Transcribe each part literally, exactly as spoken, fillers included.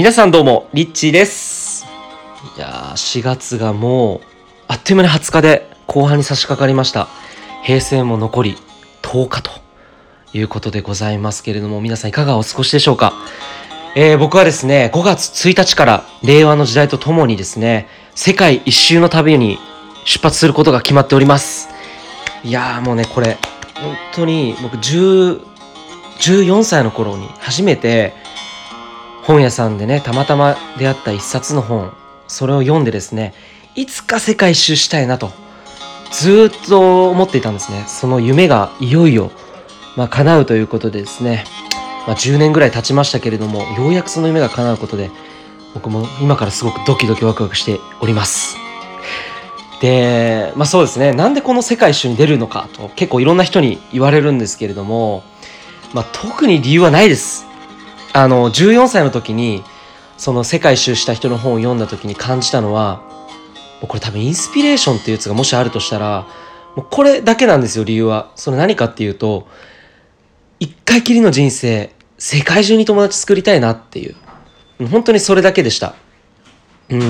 皆さんどうもリッチーです。いやーしがつがもうあっという間にはつかで後半に差し掛かりました。平成も残りとおかということでございますけれども、皆さんいかがお過ごしでしょうか。えー、僕はですねごがつついたちから令和の時代とともにですね世界一周の旅に出発することが決まっております。いやーもうねこれ本当に僕じゅうよんさいの頃に初めて本屋さんでねたまたま出会った一冊の本、それを読んでですねいつか世界一周したいなとずっと思っていたんですね。その夢がいよいよ、まあ、叶うということでですね、まあ、じゅうねんぐらい経ちましたけれども、ようやくその夢が叶うことで僕も今からすごくドキドキワクワクしております。で、まあそうですね、なんでこの世界一周に出るのかと結構いろんな人に言われるんですけれども、まあ、特に理由はないです。あのじゅうよんさいの時にその世界一周した人の本を読んだ時に感じたのは、もうこれ多分インスピレーションっていうやつがもしあるとしたらもうこれだけなんですよ、理由は。それ何かっていうと、一回きりの人生世界中に友達作りたいなっていう、本当にそれだけでした。うん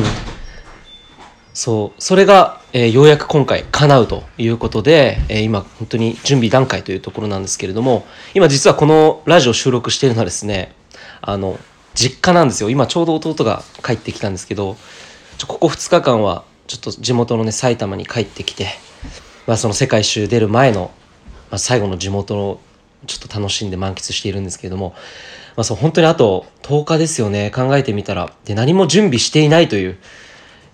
そうそれが、えー、ようやく今回叶うということで、えー、今本当に準備段階というところなんですけれども、今実はこのラジオ収録しているのはですねあの実家なんですよ。今ちょうど弟が帰ってきたんですけど、ちょここふつかかんはちょっと地元のね埼玉に帰ってきて、まあ、その世界一周出る前の、まあ、最後の地元をちょっと楽しんで満喫しているんですけれども、まあ、そう本当にあととおかですよね、考えてみたら。で何も準備していないという、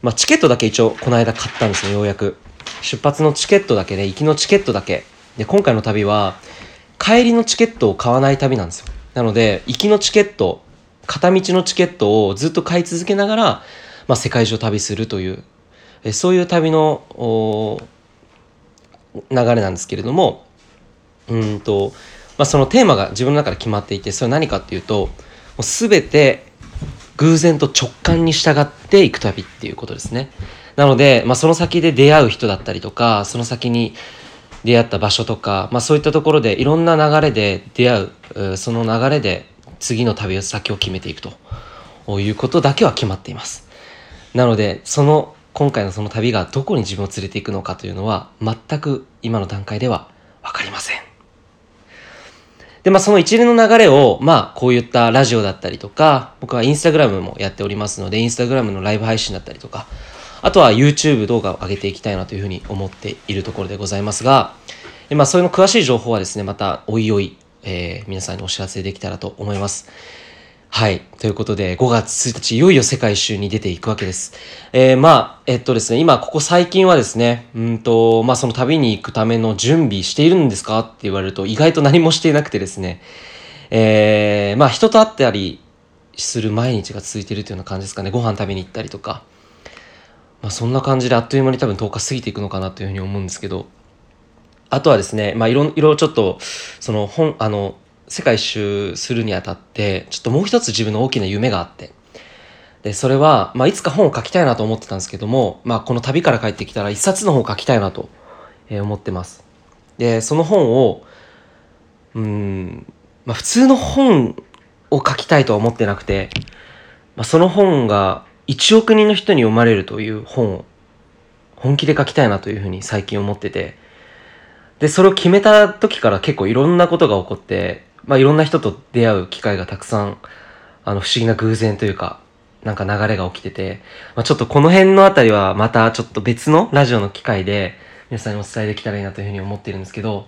まあ、チケットだけ一応この間買ったんですよ、ようやく。出発のチケットだけね、行きのチケットだけで、今回の旅は帰りのチケットを買わない旅なんですよ。なので行きのチケット、片道のチケットをずっと買い続けながら、まあ、世界中を旅するというえそういう旅の流れなんですけれども、うんと、まあ、そのテーマが自分の中で決まっていて、それは何かっていうと、もう全て偶然と直感に従っていく旅っていうことですね。なので、まあ、その先で出会う人だったりとか、その先に出会った場所とか、まあ、そういったところでいろんな流れで出会う、その流れで次の旅先を決めていくということだけは決まっています。なのでその今回のその旅がどこに自分を連れていくのかというのは全く今の段階では分かりません。で、まあ、その一連の流れを、まあ、こういったラジオだったりとか、僕はインスタグラムもやっておりますので、インスタグラムのライブ配信だったりとか、あとは YouTube 動画を上げていきたいなというふうに思っているところでございますが、まあ、そういうの詳しい情報はですね、またおいおい、えー、皆さんにお知らせできたらと思います。はい。ということで、ごがつついたち、いよいよ世界一周に出ていくわけです。えー、まあ、えっとですね、今、ここ最近はですね、うんと、まあ、その旅に行くための準備しているんですかって言われると、意外と何もしていなくてですね、えー、まあ、人と会ったりする毎日が続いているというような感じですかね。ご飯食べに行ったりとか、まあ、そんな感じであっという間に多分とおか過ぎていくのかなというふうに思うんですけど、あとはですね、まあ、いろいろちょっと、その、本、あの、世界一周するにあたってちょっともう一つ自分の大きな夢があって、でそれは、まあ、いつか本を書きたいなと思ってたんですけども、まあ、この旅から帰ってきたら一冊の本を書きたいなと思ってます。でその本をうーん、まあ、普通の本を書きたいとは思ってなくて、まあ、その本がいちおくにんの人に読まれるという本を本気で書きたいなというふうに最近思ってて、でそれを決めた時から結構いろんなことが起こって、まあ、いろんな人と出会う機会がたくさん、あの不思議な偶然というか、なんか流れが起きてて、まあ、ちょっとこの辺のあたりはまたちょっと別のラジオの機会で皆さんにお伝えできたらいいなというふうに思っているんですけど、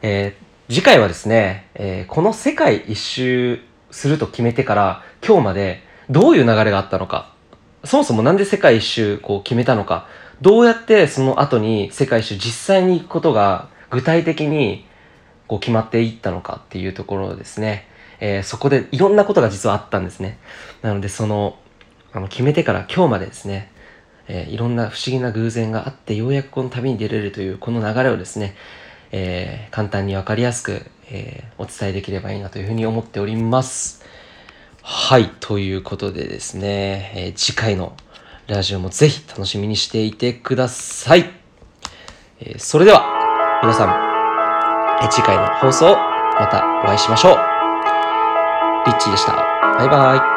えー、次回はですね、えー、この世界一周すると決めてから今日までどういう流れがあったのか、そもそもなんで世界一周こう決めたのか、どうやってその後に世界一周実際に行くことが具体的にこう決まっていったのかっていうところですね、えー、そこでいろんなことが実はあったんですね。なのでその、あの決めてから今日までですね、えー、いろんな不思議な偶然があってようやくこの旅に出れるというこの流れをですね、えー、簡単に分かりやすく、えー、お伝えできればいいなというふうに思っております。はい。ということでですね、えー、次回のラジオもぜひ楽しみにしていてください。えー、それでは皆さん次回の放送またお会いしましょう。リッチーでした。バイバイ。